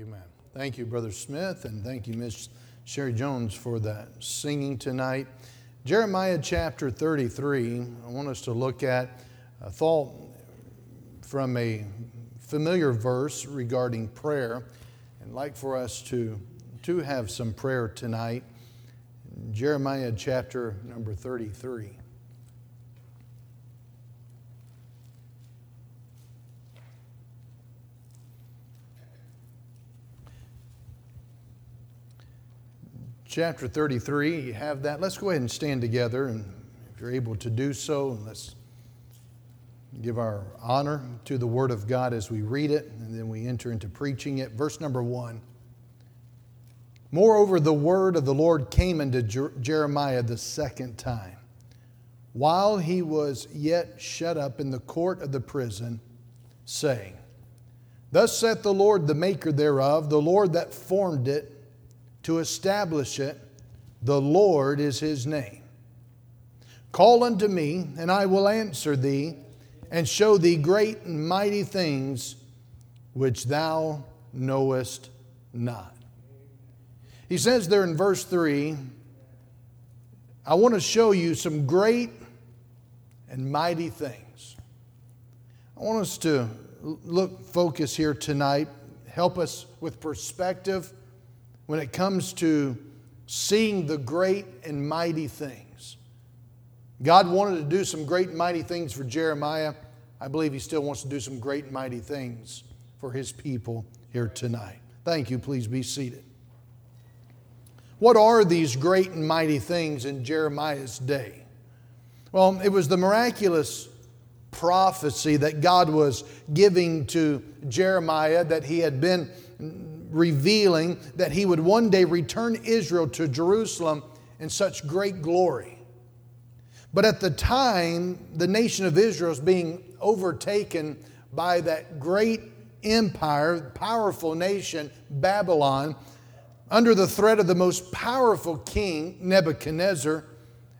Amen. Thank you, Brother Smith, and thank you, Miss Sherry Jones, for that singing tonight. Jeremiah chapter 33, I want us to look at a thought from a familiar verse regarding prayer. And I'd like for us to have some prayer tonight. Jeremiah chapter number 33. Chapter 33, you have that. Let's go ahead and stand together, and if you're able to do so, let's give our honor to the Word of God as we read it, and then we enter into preaching it. Verse number 1. Moreover, the word of the Lord came unto Jeremiah the second time, while he was yet shut up in the court of the prison, saying, Thus saith the Lord, the maker thereof, the Lord that formed it, to establish it, the Lord is his name. Call unto me, and I will answer thee, and show thee great and mighty things which thou knowest not. He says there in verse 3, I want to show you some great and mighty things. I want us to focus here tonight, help us with perspective when it comes to seeing the great and mighty things. God wanted to do some great and mighty things for Jeremiah. I believe he still wants to do some great and mighty things for his people here tonight. Thank you. Please be seated. What are these great and mighty things in Jeremiah's day? Well, it was the miraculous prophecy that God was giving to Jeremiah that he had been revealing, that he would one day return Israel to Jerusalem in such great glory. But at the time, the nation of Israel is being overtaken by that great empire, powerful nation, Babylon, under the threat of the most powerful king, Nebuchadnezzar,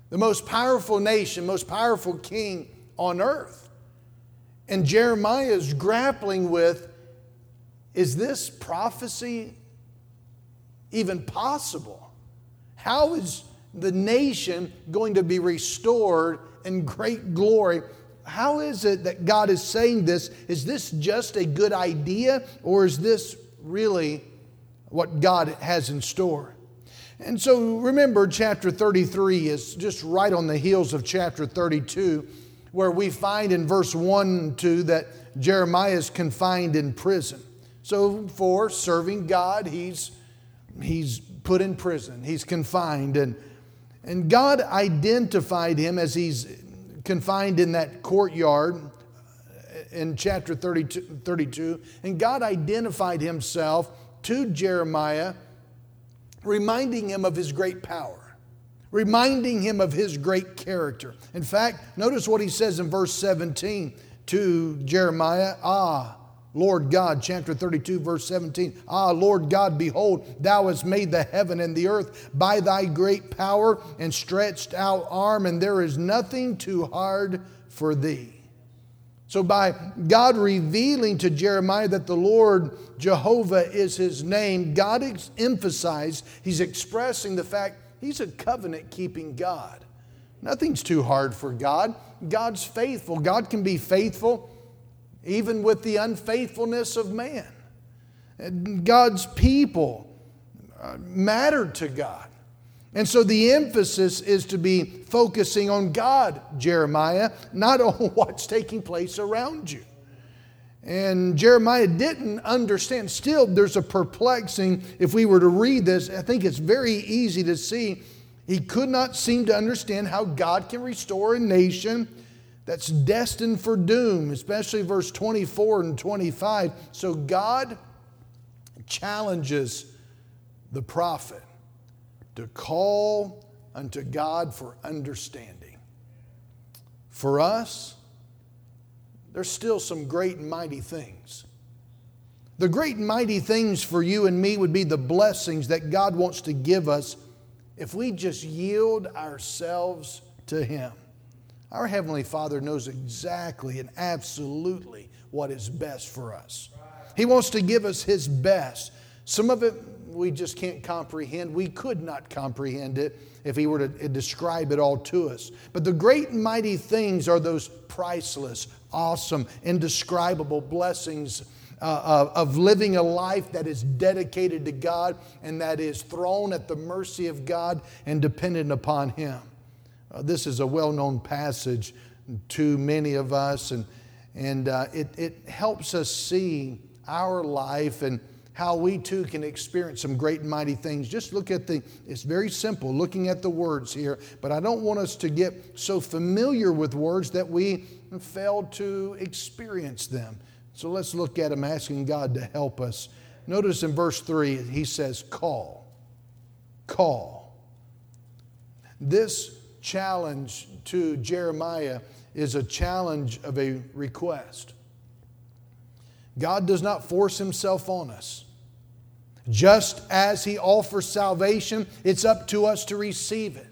the most powerful nation, most powerful king on earth. And Jeremiah is grappling with, is this prophecy even possible? How is the nation going to be restored in great glory? How is it that God is saying this? Is this just a good idea, or is this really what God has in store? And so remember, chapter 33 is just right on the heels of chapter 32, where we find in verse 1 and 2 that Jeremiah is confined in prison. So for serving God, he's put in prison. He's confined. And God identified him as he's confined in that courtyard in chapter 32. And God identified himself to Jeremiah, reminding him of his great power, reminding him of his great character. In fact, notice what he says in verse 17 to Jeremiah. Lord God, chapter 32, verse 17. Ah, Lord God, behold, thou hast made the heaven and the earth by thy great power and stretched out arm, and there is nothing too hard for thee. So by God revealing to Jeremiah that the Lord Jehovah is his name, God emphasized, he's expressing the fact he's a covenant-keeping God. Nothing's too hard for God. God's faithful. God can be faithful even with the unfaithfulness of man. God's people mattered to God. And so the emphasis is to be focusing on God, Jeremiah, not on what's taking place around you. And Jeremiah didn't understand. Still, there's a perplexing, if we were to read this, I think it's very easy to see. He could not seem to understand how God can restore a nation that's destined for doom, especially verse 24 and 25. So God challenges the prophet to call unto God for understanding. For us, there's still some great and mighty things. The great and mighty things for you and me would be the blessings that God wants to give us if we just yield ourselves to Him. Our Heavenly Father knows exactly and absolutely what is best for us. He wants to give us His best. Some of it we just can't comprehend. We could not comprehend it if he were to describe it all to us. But the great and mighty things are those priceless, awesome, indescribable blessings of living a life that is dedicated to God and that is thrown at the mercy of God and dependent upon Him. This is a well-known passage to many of us, and it helps us see our life and how we too can experience some great and mighty things. Just look at it's very simple, looking at the words here, but I don't want us to get so familiar with words that we fail to experience them. So let's look at them, asking God to help us. Notice in verse 3, he says, call. This challenge to Jeremiah is a challenge of a request. God does not force himself on us. Just as he offers salvation, it's up to us to receive it.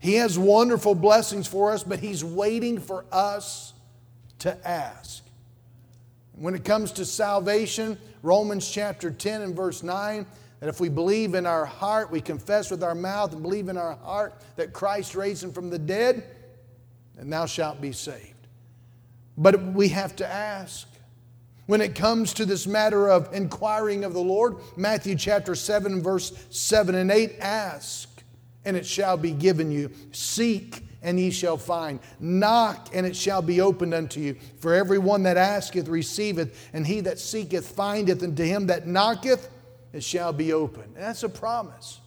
He has wonderful blessings for us, but he's waiting for us to ask. When it comes to salvation, Romans chapter 10 and verse 9, that if we believe in our heart, we confess with our mouth and believe in our heart that Christ raised him from the dead, and thou shalt be saved. But we have to ask. When it comes to this matter of inquiring of the Lord, Matthew chapter 7, verse 7 and 8, ask, and it shall be given you. Seek, and ye shall find. Knock, and it shall be opened unto you. For everyone that asketh receiveth, and he that seeketh findeth, and to him that knocketh it shall be opened. And that's a promise.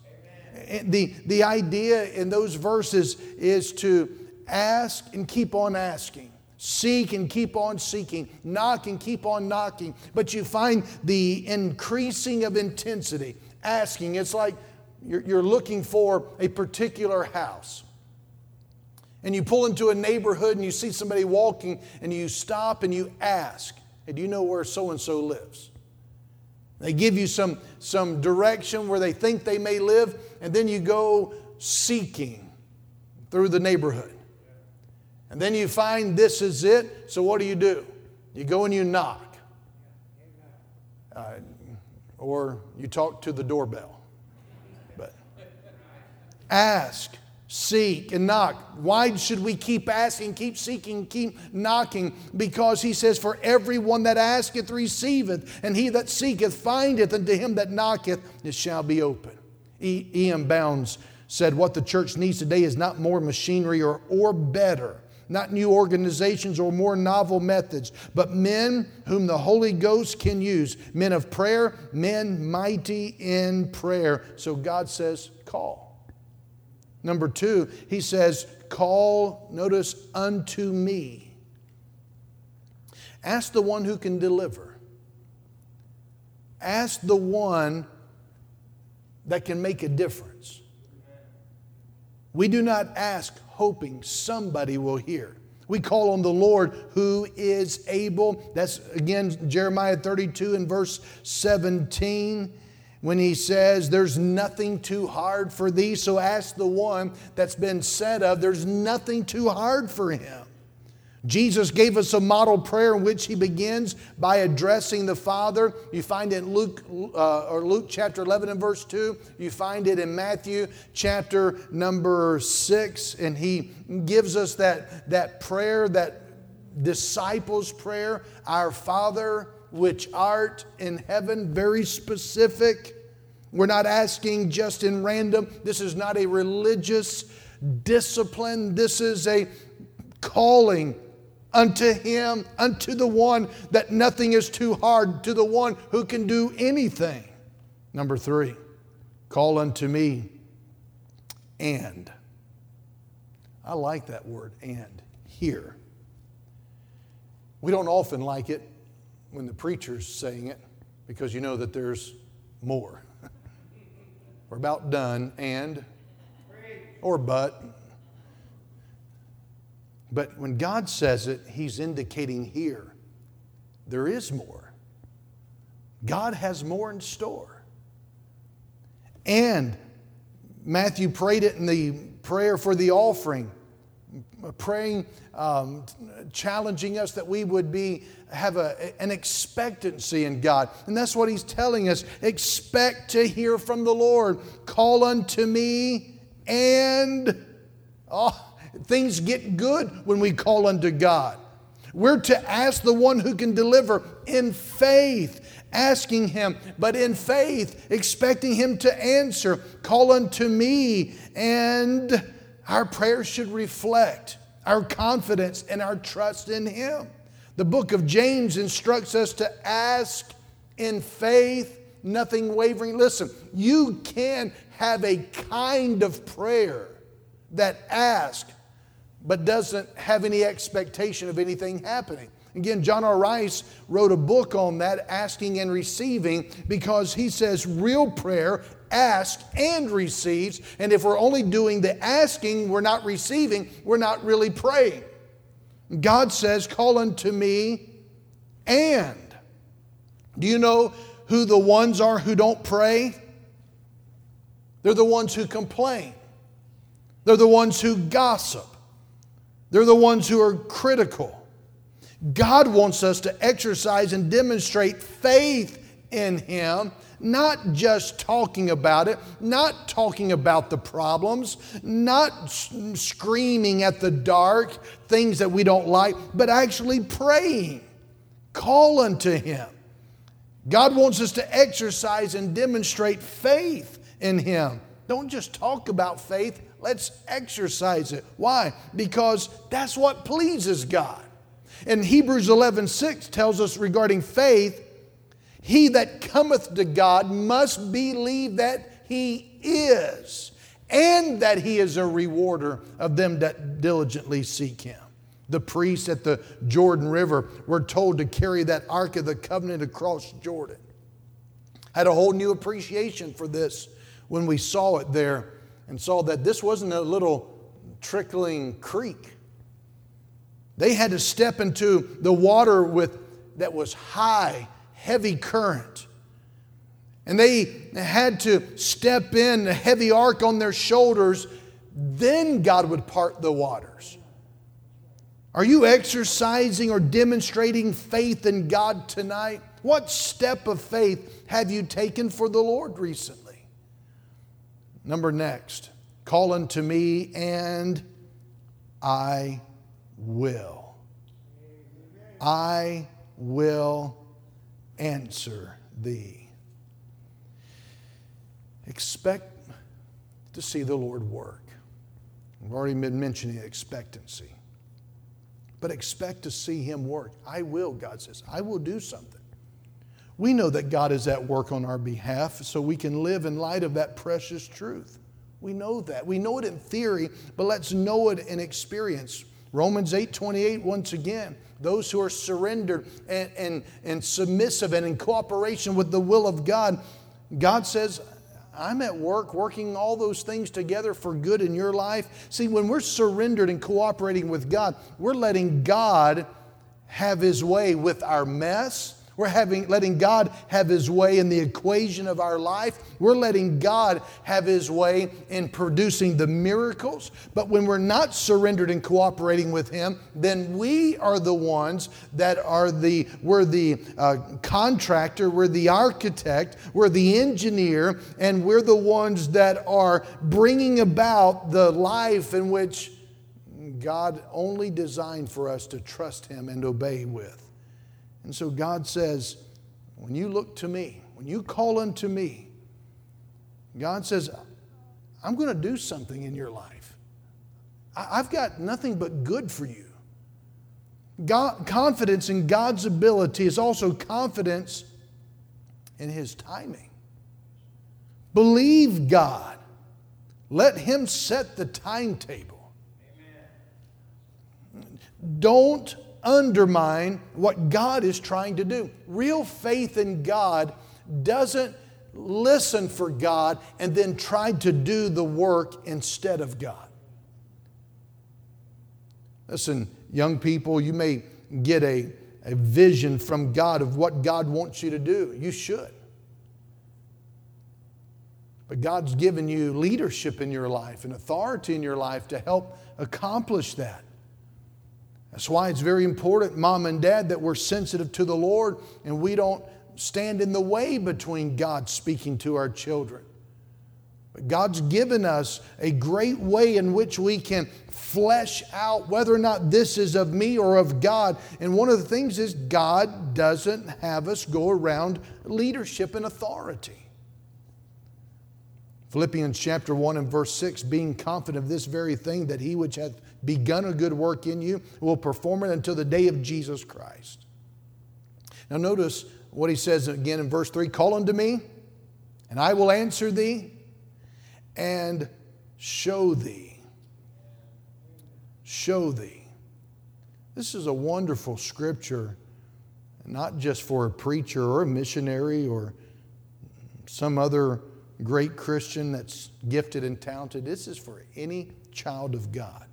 And the idea in those verses is to ask and keep on asking. Seek and keep on seeking. Knock and keep on knocking. But you find the increasing of intensity. Asking. It's like you're looking for a particular house. And you pull into a neighborhood and you see somebody walking and you stop and you ask, hey, do you know where so-and-so lives? They give you some direction where they think they may live, and then you go seeking through the neighborhood. And then you find this is it. So what do? You go and you knock. Or you talk to the doorbell. But ask, seek, and knock. Why should we keep asking, keep seeking, keep knocking? Because he says, for everyone that asketh receiveth, and he that seeketh findeth, and to him that knocketh it shall be open. E.M. Bounds said, what the church needs today is not more machinery or better. Not new organizations or more novel methods, but men whom the Holy Ghost can use. Men of prayer, men mighty in prayer. So God says, call. Number 2, he says, call, notice, unto me. Ask the one who can deliver. Ask the one that can make a difference. We do not ask hoping somebody will hear. We call on the Lord who is able. That's again Jeremiah 32 and verse 17 when he says, there's nothing too hard for thee. So ask the one that's been said of, there's nothing too hard for him. Jesus gave us a model prayer in which he begins by addressing the Father. You find it in Luke chapter 11 and verse 2. You find it in Matthew chapter number 6. And he gives us that prayer, that disciples' prayer, our Father which art in heaven, very specific. We're not asking just in random. This is not a religious discipline. This is a calling unto him, unto the one that nothing is too hard, to the one who can do anything. Number 3, call unto me, and. I like that word, and, here. We don't often like it when the preacher's saying it, because you know that there's more. We're about done, and, or but. But when God says it, he's indicating here, there is more. God has more in store. And Matthew prayed it in the prayer for the offering. praying, challenging us that we would have an expectancy in God. And that's what he's telling us. Expect to hear from the Lord. Call unto me, and things get good when we call unto God. We're to ask the one who can deliver in faith, asking him, but in faith, expecting him to answer. Call unto me, and our prayers should reflect our confidence and our trust in him. The book of James instructs us to ask in faith, nothing wavering. Listen, you can have a kind of prayer that asks but doesn't have any expectation of anything happening. Again, John R. Rice wrote a book on that, Asking and Receiving, because he says real prayer asks and receives, and if we're only doing the asking, we're not receiving, we're not really praying. God says, call unto me, and. Do you know who the ones are who don't pray? They're the ones who complain. They're the ones who gossip. They're the ones who are critical. God wants us to exercise and demonstrate faith in him, not just talking about it, not talking about the problems, not screaming at the dark, things that we don't like, but actually praying. Call unto him. God wants us to exercise and demonstrate faith in him. Don't just talk about faith. Let's exercise it. Why? Because that's what pleases God. And Hebrews 11:6 tells us regarding faith, he that cometh to God must believe that he is, and that he is a rewarder of them that diligently seek him. The priests at the Jordan River were told to carry that Ark of the Covenant across Jordan. Had a whole new appreciation for this when we saw it there and saw that this wasn't a little trickling creek. They had to step into the water that was high, heavy current. And they had to step in a heavy ark on their shoulders. Then God would part the waters. Are you exercising or demonstrating faith in God tonight? What step of faith have you taken for the Lord recently? Next, call unto me, and I will. I will answer thee. Expect to see the Lord work. I've already been mentioning expectancy. But expect to see him work. I will, God says. I will do something. We know that God is at work on our behalf, so we can live in light of that precious truth. We know that. We know it in theory, but let's know it in experience. Romans 8:28, once again, those who are surrendered and submissive and in cooperation with the will of God, God says, I'm at work, working all those things together for good in your life. See, when we're surrendered and cooperating with God, we're letting God have his way with our mess. We're letting God have his way in the equation of our life. We're letting God have his way in producing the miracles. But when we're not surrendered and cooperating with him, then we are the ones that we're the contractor, we're the architect, we're the engineer, and we're the ones that are bringing about the life in which God only designed for us to trust him and obey with. And so God says, when you look to me, when you call unto me, God says, I'm going to do something in your life. I've got nothing but good for you. Confidence in God's ability is also confidence in his timing. Believe God. Let him set the timetable. Amen. Don't undermine what God is trying to do. Real faith in God doesn't listen for God and then try to do the work instead of God. Listen, young people, you may get a vision from God of what God wants you to do. You should. But God's given you leadership in your life and authority in your life to help accomplish that. That's why it's very important, Mom and Dad, that we're sensitive to the Lord and we don't stand in the way between God speaking to our children. But God's given us a great way in which we can flesh out whether or not this is of me or of God. And one of the things is God doesn't have us go around leadership and authority. Philippians chapter 1 and verse 6, being confident of this very thing, that he which hath begun a good work in you will perform it until the day of Jesus Christ. Now notice what he says again in verse 3, call unto me, and I will answer thee, and show thee. Show thee. This is a wonderful scripture, not just for a preacher or a missionary or some other great Christian that's gifted and talented. This is for any child of God.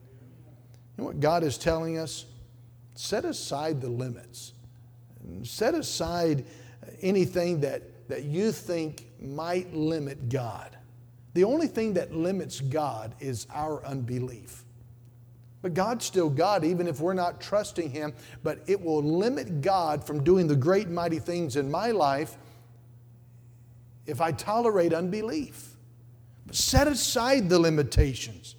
And what God is telling us, set aside the limits. Set aside anything that you think might limit God. The only thing that limits God is our unbelief. But God's still God, even if we're not trusting Him. But it will limit God from doing the great and mighty things in my life if I tolerate unbelief. But set aside the limitations.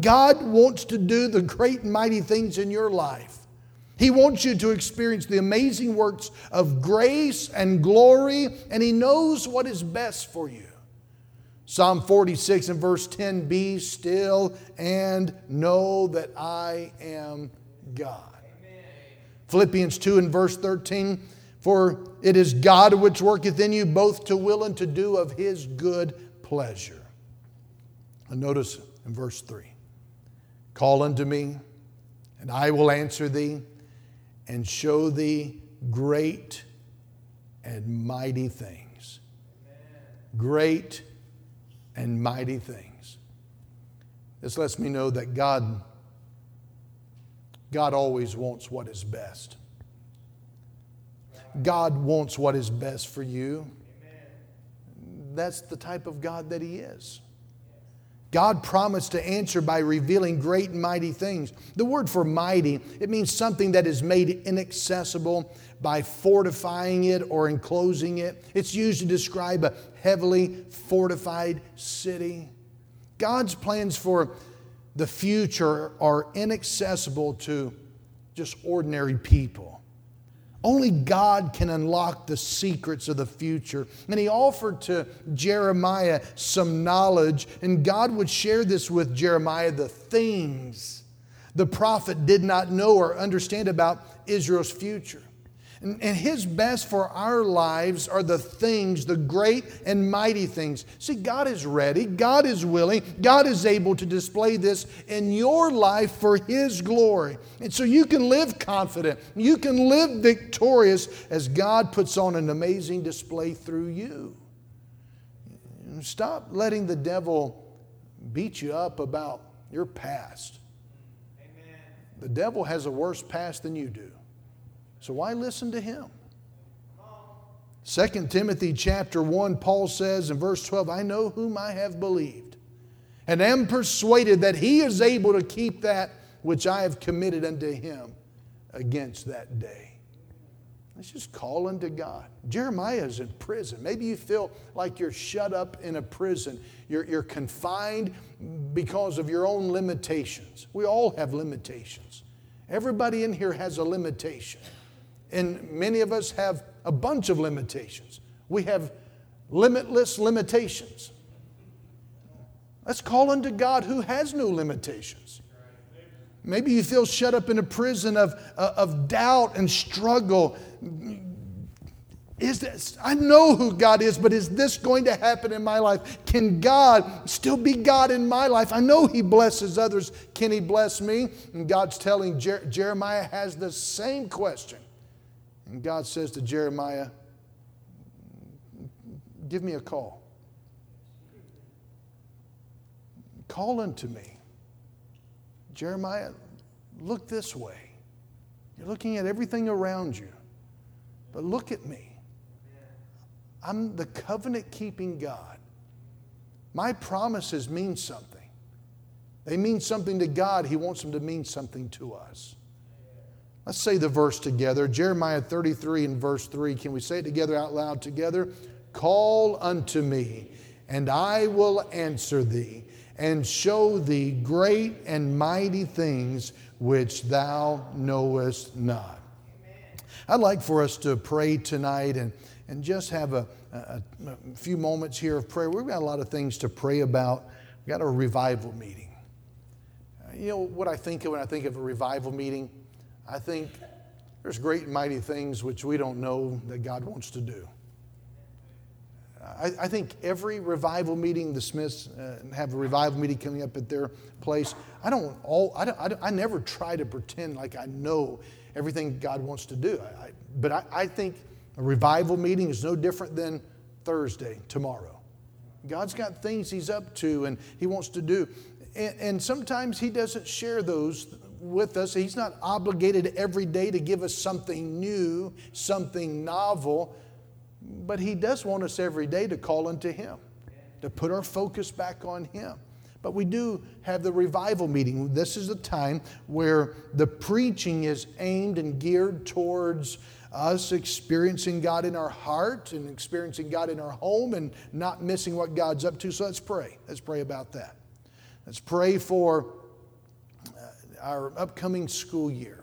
God wants to do the great and mighty things in your life. He wants you to experience the amazing works of grace and glory, and He knows what is best for you. Psalm 46 and verse 10, be still and know that I am God. Amen. Philippians 2 and verse 13, for it is God which worketh in you both to will and to do of His good pleasure. And notice in verse 3, call unto me, and I will answer thee, and show thee great and mighty things. Amen. Great and mighty things. This lets me know that God always wants what is best. God wants what is best for you. Amen. That's the type of God that He is. God promised to answer by revealing great and mighty things. The word for mighty, it means something that is made inaccessible by fortifying it or enclosing it. It's used to describe a heavily fortified city. God's plans for the future are inaccessible to just ordinary people. Only God can unlock the secrets of the future. And He offered to Jeremiah some knowledge, and God would share this with Jeremiah, the things the prophet did not know or understand about Israel's future. And His best for our lives are the things, the great and mighty things. See, God is ready, God is willing, God is able to display this in your life for His glory. And so you can live confident, you can live victorious as God puts on an amazing display through you. Stop letting the devil beat you up about your past. Amen. The devil has a worse past than you do. So why listen to him? 2 Timothy chapter 1, Paul says in verse 12, I know whom I have believed, and am persuaded that He is able to keep that which I have committed unto Him against that day. Let's just call unto God. Jeremiah is in prison. Maybe you feel like you're shut up in a prison. You're confined because of your own limitations. We all have limitations. Everybody in here has a limitation. And many of us have a bunch of limitations. We have limitless limitations. Let's call unto God who has no limitations. Maybe you feel shut up in a prison of doubt and struggle. I know who God is, but is this going to happen in my life? Can God still be God in my life? I know He blesses others. Can He bless me? And God's telling Jeremiah has the same question. And God says to Jeremiah, give me a call. Call unto me. Jeremiah, look this way. You're looking at everything around you. But look at me. I'm the covenant-keeping God. My promises mean something. They mean something to God. He wants them to mean something to us. Let's say the verse together. Jeremiah 33 and verse 3. Can we say it together out loud together? Call unto me, and I will answer thee, and show thee great and mighty things which thou knowest not. Amen. I'd like for us to pray tonight and just have a few moments here of prayer. We've got a lot of things to pray about. We've got a revival meeting. You know what I think of when I think of a revival meeting? I think there's great and mighty things which we don't know that God wants to do. I think every revival meeting, the Smiths have a revival meeting coming up at their place. I never try to pretend like I know everything God wants to do. But I think a revival meeting is no different than Thursday, tomorrow. God's got things He's up to and He wants to do. And sometimes He doesn't share those with us. He's not obligated every day to give us something new, something novel. But He does want us every day to call unto Him, to put our focus back on Him. But we do have the revival meeting. This is the time where the preaching is aimed and geared towards us experiencing God in our heart and experiencing God in our home and not missing what God's up to. So let's pray. Let's pray about that. Let's pray for our upcoming school year.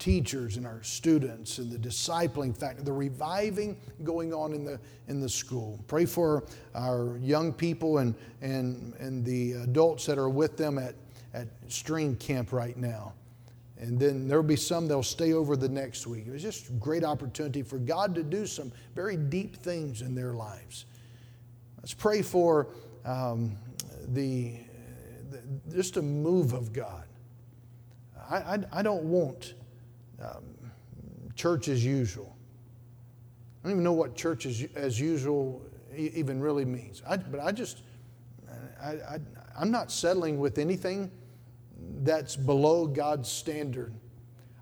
Teachers and our students and the discipling factor, the reviving going on in the school. Pray for our young people and the adults that are with them at Stream Camp right now. And then there'll be some that'll stay over the next week. It was just a great opportunity for God to do some very deep things in their lives. Let's pray for just a move of God. I don't want church as usual. I don't even know what church as usual even really means. I'm not settling with anything that's below God's standard.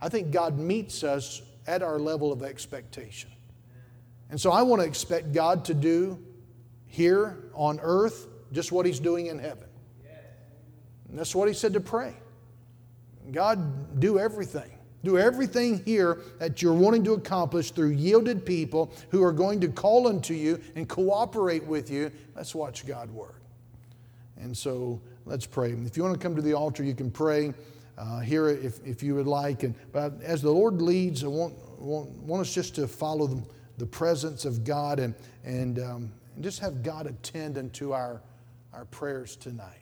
I think God meets us at our level of expectation. And so I want to expect God to do here on earth just what He's doing in heaven. And that's what He said to pray. God, do everything. Do everything here that you're wanting to accomplish through yielded people who are going to call unto you and cooperate with you. Let's watch God work. And so let's pray. If you want to come to the altar, you can pray here if you would like. But as the Lord leads, I want us just to follow the presence of God and just have God attend unto our prayers tonight.